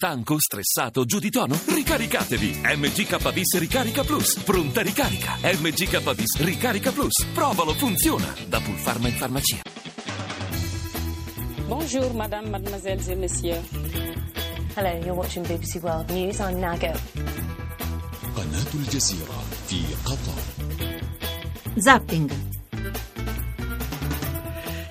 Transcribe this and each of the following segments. Stanco, stressato, giù di tono? Ricaricatevi! MGKavis Ricarica Plus. Pronta ricarica. MGKavis Ricarica Plus. Provalo, funziona. Da Pulfarma in farmacia. Bonjour, madame, mademoiselles et messieurs. Hello, you're watching BBC World News. I'm Nagat. قناة الجزيرة في قطر. Zapping.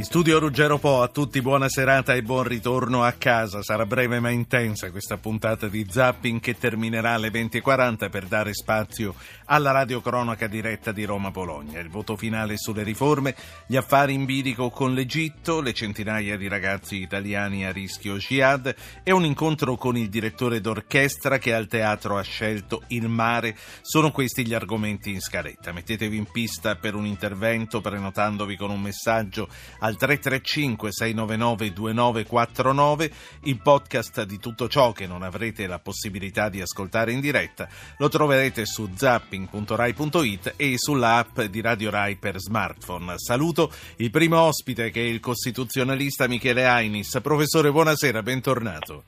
In studio Ruggero Po, a tutti buona serata e buon ritorno a casa. Sarà breve ma intensa questa puntata di Zapping che terminerà alle 20.40 per dare spazio alla radio cronaca diretta di Roma-Bologna. Il voto finale sulle riforme, gli affari in bilico con l'Egitto, le centinaia di ragazzi italiani a rischio jihad e un incontro con il direttore d'orchestra che al teatro ha scelto il mare. Sono questi gli argomenti in scaletta. Mettetevi in pista per un intervento prenotandovi con un messaggio al 335 699 2949, il podcast di tutto ciò che non avrete la possibilità di ascoltare in diretta lo troverete su zapping.rai.it e sulla app di Radio Rai per smartphone. Saluto il primo ospite che è il costituzionalista Michele Ainis. Professore, buonasera, bentornato.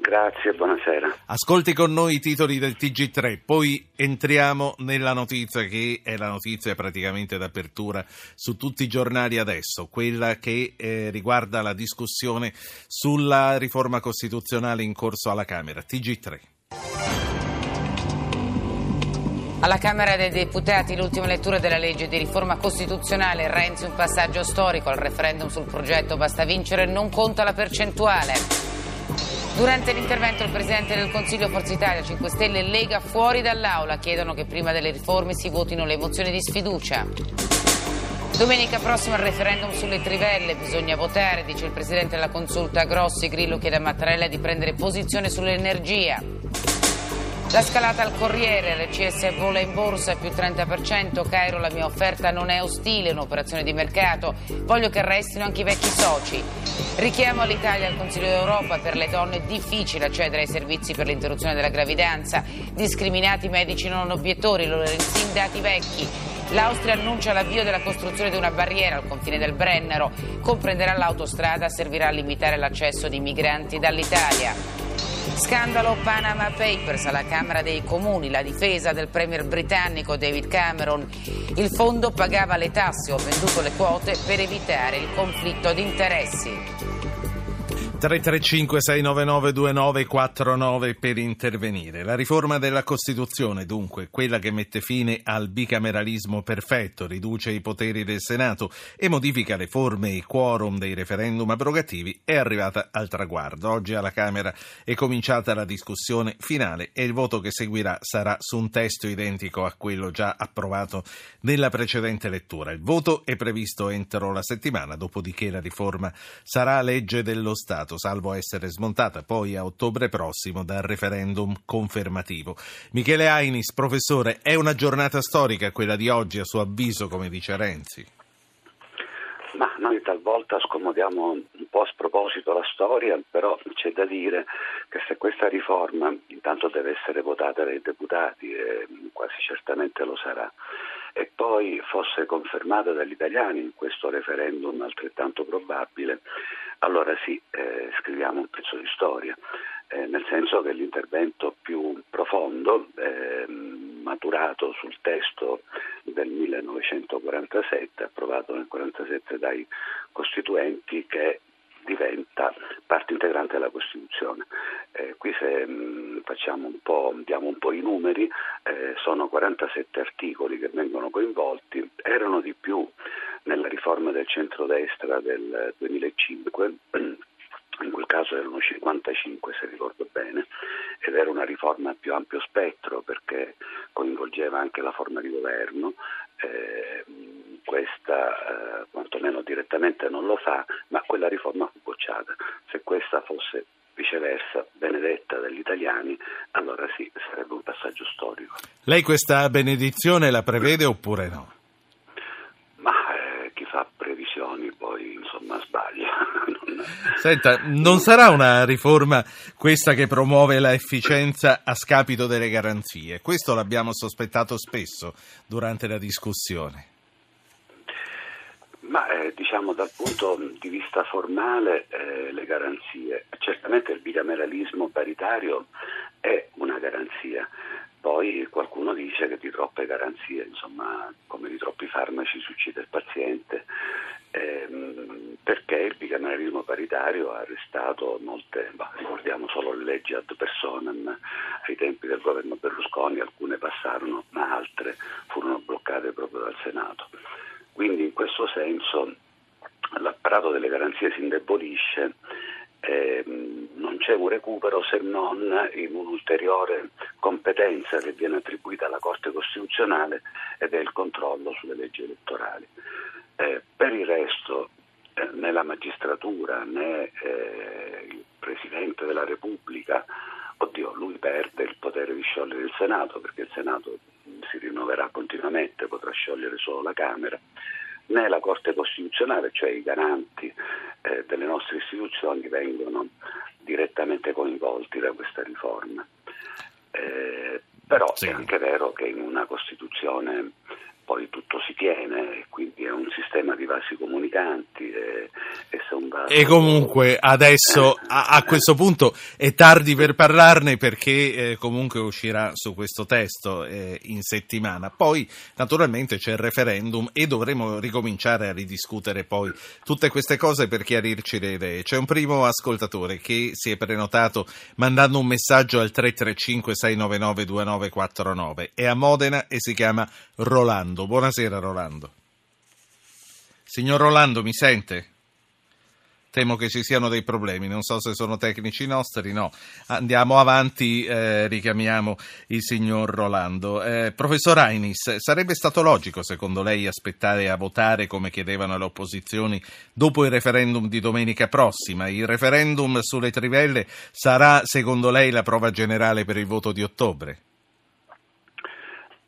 Grazie, buonasera. Ascolti con noi i titoli del Tg3, poi entriamo nella notizia che è la notizia praticamente d'apertura su tutti i giornali adesso, quella che riguarda la discussione sulla riforma costituzionale in corso alla Camera. Tg3. Alla Camera dei Deputati l'ultima lettura della legge di riforma costituzionale, Renzi un passaggio storico, al referendum sul progetto basta vincere non conta la percentuale. Durante l'intervento il Presidente del Consiglio, Forza Italia, 5 Stelle e Lega fuori dall'aula chiedono che prima delle riforme si votino le mozioni di sfiducia. Domenica prossima il referendum sulle trivelle, bisogna votare, dice il Presidente della Consulta Grossi. Grillo chiede a Mattarella di prendere posizione sull'energia. La scalata al Corriere, RCS vola in borsa più 30%, Cairo la mia offerta non è ostile, un'operazione di mercato, voglio che restino anche i vecchi soci. Richiamo all'Italia al Consiglio d'Europa, per le donne è difficile accedere ai servizi per l'interruzione della gravidanza, discriminati medici non obiettori, loro sindacati vecchi. L'Austria annuncia l'avvio della costruzione di una barriera al confine del Brennero, comprenderà l'autostrada, servirà a limitare l'accesso di migranti dall'Italia. Scandalo Panama Papers alla Camera dei Comuni, la difesa del premier britannico David Cameron. Il fondo pagava le tasse, ho venduto le quote per evitare il conflitto di interessi. 335 699 2949 per intervenire. La riforma della Costituzione, dunque, quella che mette fine al bicameralismo perfetto, riduce i poteri del Senato e modifica le forme e i quorum dei referendum abrogativi, è arrivata al traguardo. Oggi alla Camera è cominciata la discussione finale e il voto che seguirà sarà su un testo identico a quello già approvato nella precedente lettura. Il voto è previsto entro la settimana, dopodiché la riforma sarà legge dello Stato, salvo essere smontata poi a ottobre prossimo dal referendum confermativo. Michele Ainis, professore, è una giornata storica quella di oggi a suo avviso, come dice Renzi? Ma noi talvolta scomodiamo un po' a sproposito la storia, però c'è da dire che se questa riforma intanto deve essere votata dai deputati, quasi certamente lo sarà, e poi fosse confermata dagli italiani in questo referendum altrettanto probabile, allora sì, scriviamo un pezzo di storia, nel senso che l'intervento più profondo maturato sul testo del 1947, approvato nel 1947 dai costituenti, che diventa parte integrante della Costituzione. Qui se diamo un po' i numeri, sono 47 articoli che vengono coinvolti, erano di più nella riforma del centrodestra del 2005, in quel caso erano 55 se ricordo bene, ed era una riforma a più ampio spettro perché coinvolgeva anche la forma di governo, questa quantomeno direttamente non lo fa, ma quella riforma fu bocciata. Se questa fosse viceversa benedetta dagli italiani, allora sì, sarebbe un passaggio storico. Lei questa benedizione la prevede oppure no? Fa previsioni, poi insomma sbaglia. Senta, non sarà una riforma questa che promuove la efficienza a scapito delle garanzie? Questo l'abbiamo sospettato spesso durante la discussione. Ma diciamo dal punto di vista formale le garanzie, certamente il bicameralismo paritario è una garanzia, poi qualcuno dice che di troppe garanzie, insomma come di troppi farmaci si uccide il paziente, perché il bicameralismo paritario ha arrestato molte, ricordiamo solo le leggi ad personam ai tempi del governo Berlusconi, alcune passarono ma altre furono bloccate proprio dal Senato. Quindi in questo senso l'apparato delle garanzie si indebolisce, non c'è un recupero se non in un'ulteriore competenza che viene attribuita alla Corte Costituzionale ed è il controllo sulle leggi elettorali. Per il resto né la magistratura né il Presidente della Repubblica, oddio, lui perde il potere di sciogliere il Senato perché il Senato si rinnoverà continuamente, potrà sciogliere solo la Camera, né la Corte Costituzionale, cioè i garanti delle nostre istituzioni vengono direttamente coinvolti da questa riforma. Però sì, è anche vero che in una Costituzione poi tutto si tiene, quindi è un sistema di vasi comunicanti e son vasi... E comunque adesso a questo punto è tardi per parlarne perché comunque uscirà su questo testo in settimana, poi naturalmente c'è il referendum e dovremo ricominciare a ridiscutere poi tutte queste cose per chiarirci le idee. C'è un primo ascoltatore che si è prenotato mandando un messaggio al 335 699 2949, è a Modena e si chiama Rolando. Buonasera Rolando. Signor Rolando, mi sente? Temo che ci siano dei problemi, non so se sono tecnici nostri, no. Andiamo avanti, richiamiamo il signor Rolando. Professor Ainis, sarebbe stato logico secondo lei aspettare a votare come chiedevano le opposizioni dopo il referendum di domenica prossima? Il referendum sulle trivelle sarà secondo lei la prova generale per il voto di ottobre?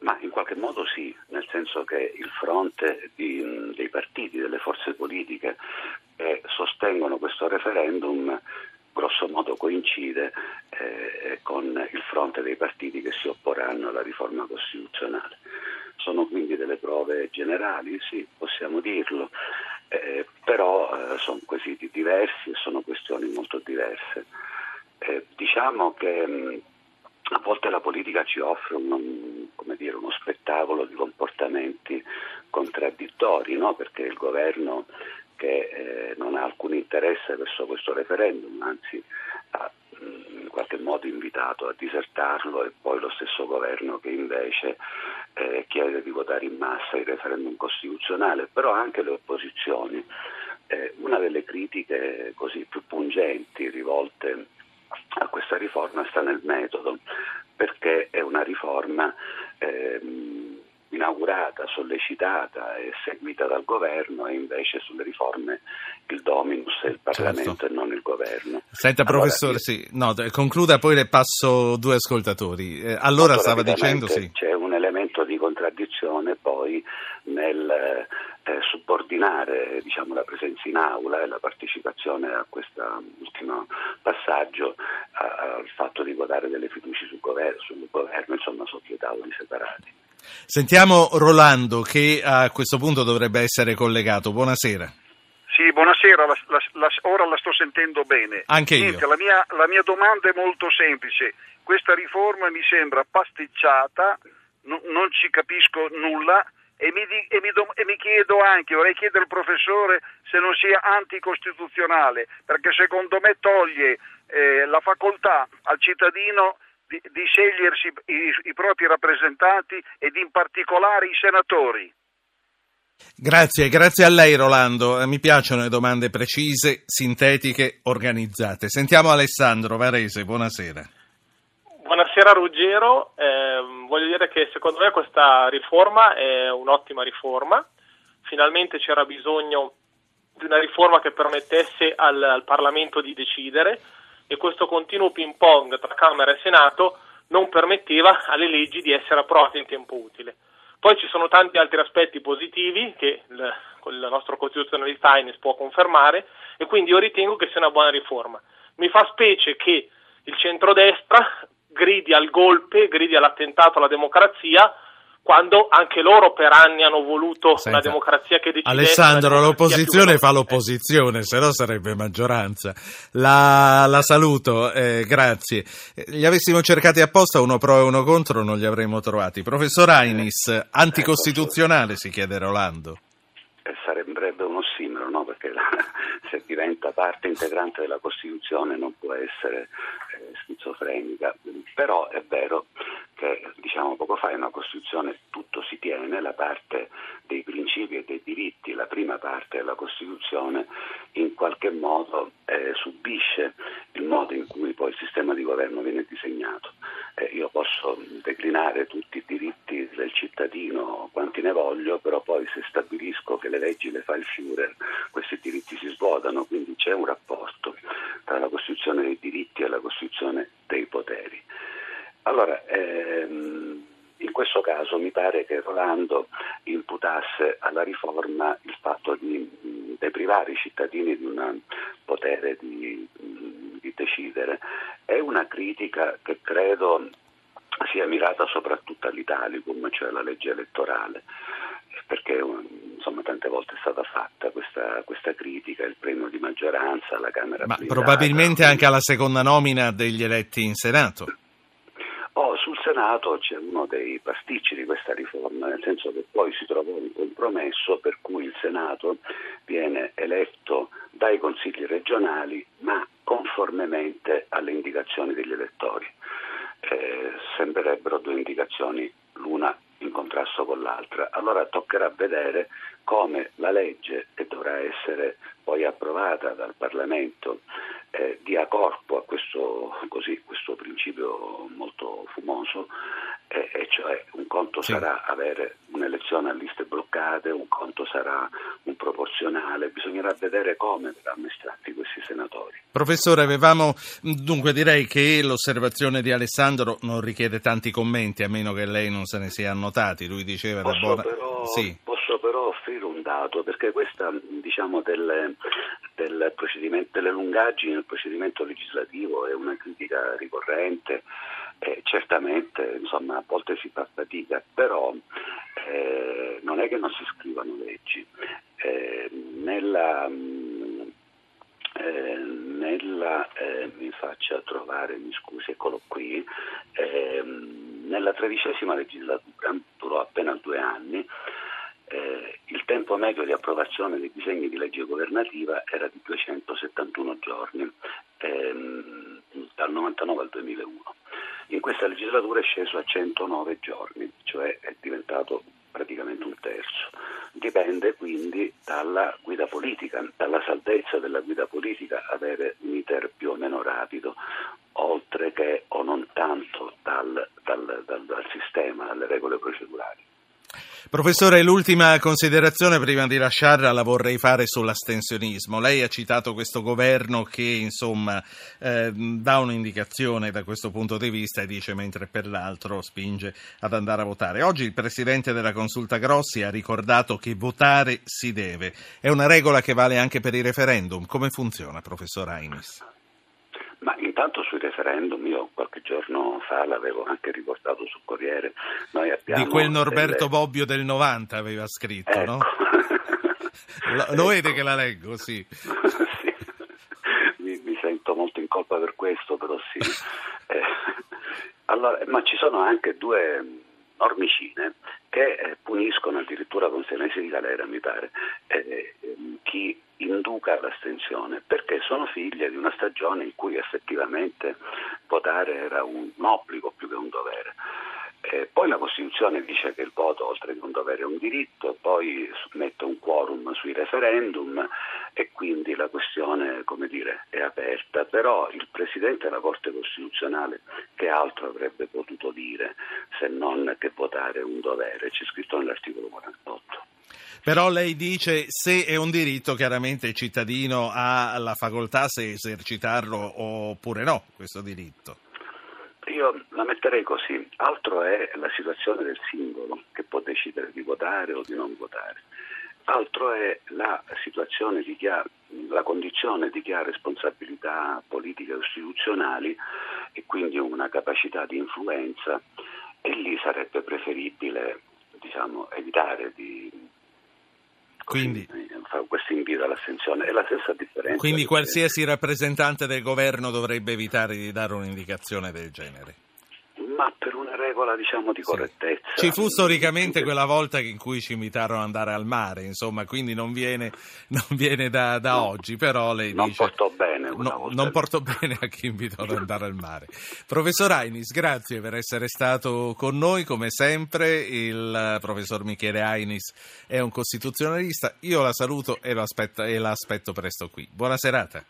Ma in qualche modo sì, nel senso che il fronte dei partiti, delle forze politiche che sostengono questo referendum grosso modo coincide con il fronte dei partiti che si opporranno alla riforma costituzionale. Sono quindi delle prove generali, sì, possiamo dirlo, però sono quesiti diversi e sono questioni molto diverse. Diciamo che a volte la politica ci offre uno spettacolo di comportamenti contraddittori, no? Perché il governo che non ha alcun interesse verso questo referendum, anzi ha in qualche modo invitato a disertarlo, e poi lo stesso governo che invece chiede di votare in massa il referendum costituzionale, però anche le opposizioni. Una delle critiche così più pungenti rivolte a questa riforma sta nel metodo, perché è una riforma inaugurata, sollecitata e seguita dal governo, e invece sulle riforme il dominus è il Parlamento, certo, e non il governo. Senta professore, allora, sì, no, concluda, poi le passo due ascoltatori. Allora stava dicendo, sì, c'è un elemento di contraddizione poi nel subordinare, diciamo, la presenza in aula e la partecipazione a questo ultimo passaggio al fatto di votare delle fiducie sul governo, insomma sotto i tavoli separati. Sentiamo Rolando che a questo punto dovrebbe essere collegato. Buonasera. Sì, buonasera, ora la sto sentendo bene. Anche io. Niente, la mia domanda è molto semplice. Questa riforma mi sembra pasticciata, non ci capisco nulla. E mi chiedo anche, vorrei chiedere al professore se non sia anticostituzionale, perché secondo me toglie la facoltà al cittadino di scegliersi i propri rappresentanti ed in particolare i senatori. Grazie a lei Rolando, mi piacciono le domande precise, sintetiche, organizzate. Sentiamo Alessandro Varese, buonasera. Buonasera Ruggero, voglio dire che secondo me questa riforma è un'ottima riforma, finalmente c'era bisogno di una riforma che permettesse al Parlamento di decidere, e questo continuo ping pong tra Camera e Senato non permetteva alle leggi di essere approvate in tempo utile. Poi ci sono tanti altri aspetti positivi che il nostro costituzionalista Ainis può confermare, e quindi io ritengo che sia una buona riforma. Mi fa specie che il centrodestra gridi al golpe, gridi all'attentato alla democrazia, quando anche loro per anni hanno voluto una democrazia che decide. Alessandro, l'opposizione fa l'opposizione, se no sarebbe maggioranza. La saluto, grazie. Li avessimo cercati apposta, uno pro e uno contro, non li avremmo trovati. Professor Ainis, anticostituzionale si chiede Rolando. Sarebbe un ossimoro, no? Perché se diventa parte integrante della Costituzione non può essere schizofrenica, però è vero che, diciamo poco fa, in una Costituzione tutto si tiene, la parte dei principi e dei diritti, la prima parte della Costituzione in qualche modo subisce il modo in cui poi il sistema di governo viene disegnato. Io posso declinare tutti i diritti del cittadino quanti ne voglio, però poi se stabilisco che le leggi le fa il Führer, questi diritti si svuotano, quindi c'è un rapporto tra la Costituzione dei diritti e la Costituzione dei poteri. Allora, in questo caso mi pare che Rolando imputasse alla riforma il fatto di deprivare i cittadini di un potere di decidere. È una critica che credo sia mirata soprattutto all'Italicum, cioè alla legge elettorale, perché insomma tante volte è stata fatta questa critica, il premio di maggioranza alla Camera. Ma probabilmente anche alla seconda nomina degli eletti in Senato. Sul Senato c'è uno dei pasticci di questa riforma, nel senso che poi si trovò un compromesso per cui il Senato viene eletto dai consigli regionali, ma conformemente alle indicazioni degli elettori. Sembrerebbero due indicazioni, l'una in contrasto con l'altra. Allora toccherà vedere come la legge, che dovrà essere poi approvata dal Parlamento, dia corpo a questo principio molto fumoso, e cioè un conto sarà avere un'elezione a liste bloccate, un conto sarà un proporzionale, bisognerà vedere come verranno estratti questi senatori. Professore, dunque direi che l'osservazione di Alessandro non richiede tanti commenti, a meno che lei non se ne sia annotati. Lui diceva Posso però offrire un dato, perché questa, diciamo, del procedimento, delle lungaggini nel procedimento legislativo è una critica ricorrente. Certamente, insomma, a volte si fa fatica, però non è che non si scrivano leggi. Mi faccia trovare, mi scusi, eccolo qui, nella XIII legislatura, durò appena 2 anni, il tempo medio di approvazione dei disegni di legge governativa era di 271 giorni, dal 99 al 2001. In questa legislatura è sceso a 109 giorni, cioè è diventato praticamente un terzo. Dipende quindi dalla guida politica, dalla saldezza della guida politica avere un iter più o meno rapido, oltre che o non tanto dal sistema, dalle regole procedurali. Professore, l'ultima considerazione prima di lasciarla la vorrei fare sull'astensionismo. Lei ha citato questo governo che insomma dà un'indicazione da questo punto di vista e dice mentre per l'altro spinge ad andare a votare. Oggi il presidente della Consulta Grossi ha ricordato che votare si deve. È una regola che vale anche per i referendum. Come funziona, professor Ainis? Ma intanto sui referendum, io qualche giorno fa l'avevo anche riportato sul Corriere, noi abbiamo di quel Norberto Bobbio del 90 aveva scritto, ecco. No? Lo vede che la leggo, sì. Sì. Mi sento molto in colpa per questo, però sì. Allora, ma ci sono anche 2 normicine che puniscono addirittura con 6 mesi di galera, mi pare, chi induca l'astensione, perché sono figlie di una stagione in cui effettivamente votare era un obbligo più che un dovere. Poi la Costituzione dice che il voto, oltre che un dovere, è un diritto, poi mette un quorum sui referendum e quindi la questione, come dire, è aperta. Però il Presidente della Corte Costituzionale che altro avrebbe potuto dire se non che votare è un dovere? C'è scritto nell'articolo 48. Però lei dice se è un diritto, chiaramente il cittadino ha la facoltà se esercitarlo oppure no, questo diritto. Io la metterei così, altro è la situazione del singolo che può decidere di votare o di non votare, altro è la situazione di chi ha la condizione di chi ha responsabilità politiche o istituzionali e quindi una capacità di influenza, e lì sarebbe preferibile diciamo, evitare di fare questo invito all'astensione. È la stessa differenza. Quindi qualsiasi rappresentante del governo dovrebbe evitare di dare un'indicazione del genere? Ma per una regola, diciamo, di correttezza. Sì. Ci fu storicamente quella volta in cui ci invitarono ad andare al mare, insomma, quindi non viene da oggi, però lei non dice... Non portò bene a chi invitò ad andare al mare. Professor Ainis, grazie per essere stato con noi, come sempre. Il professor Michele Ainis è un costituzionalista. Io la saluto e l'aspetto presto qui. Buona serata.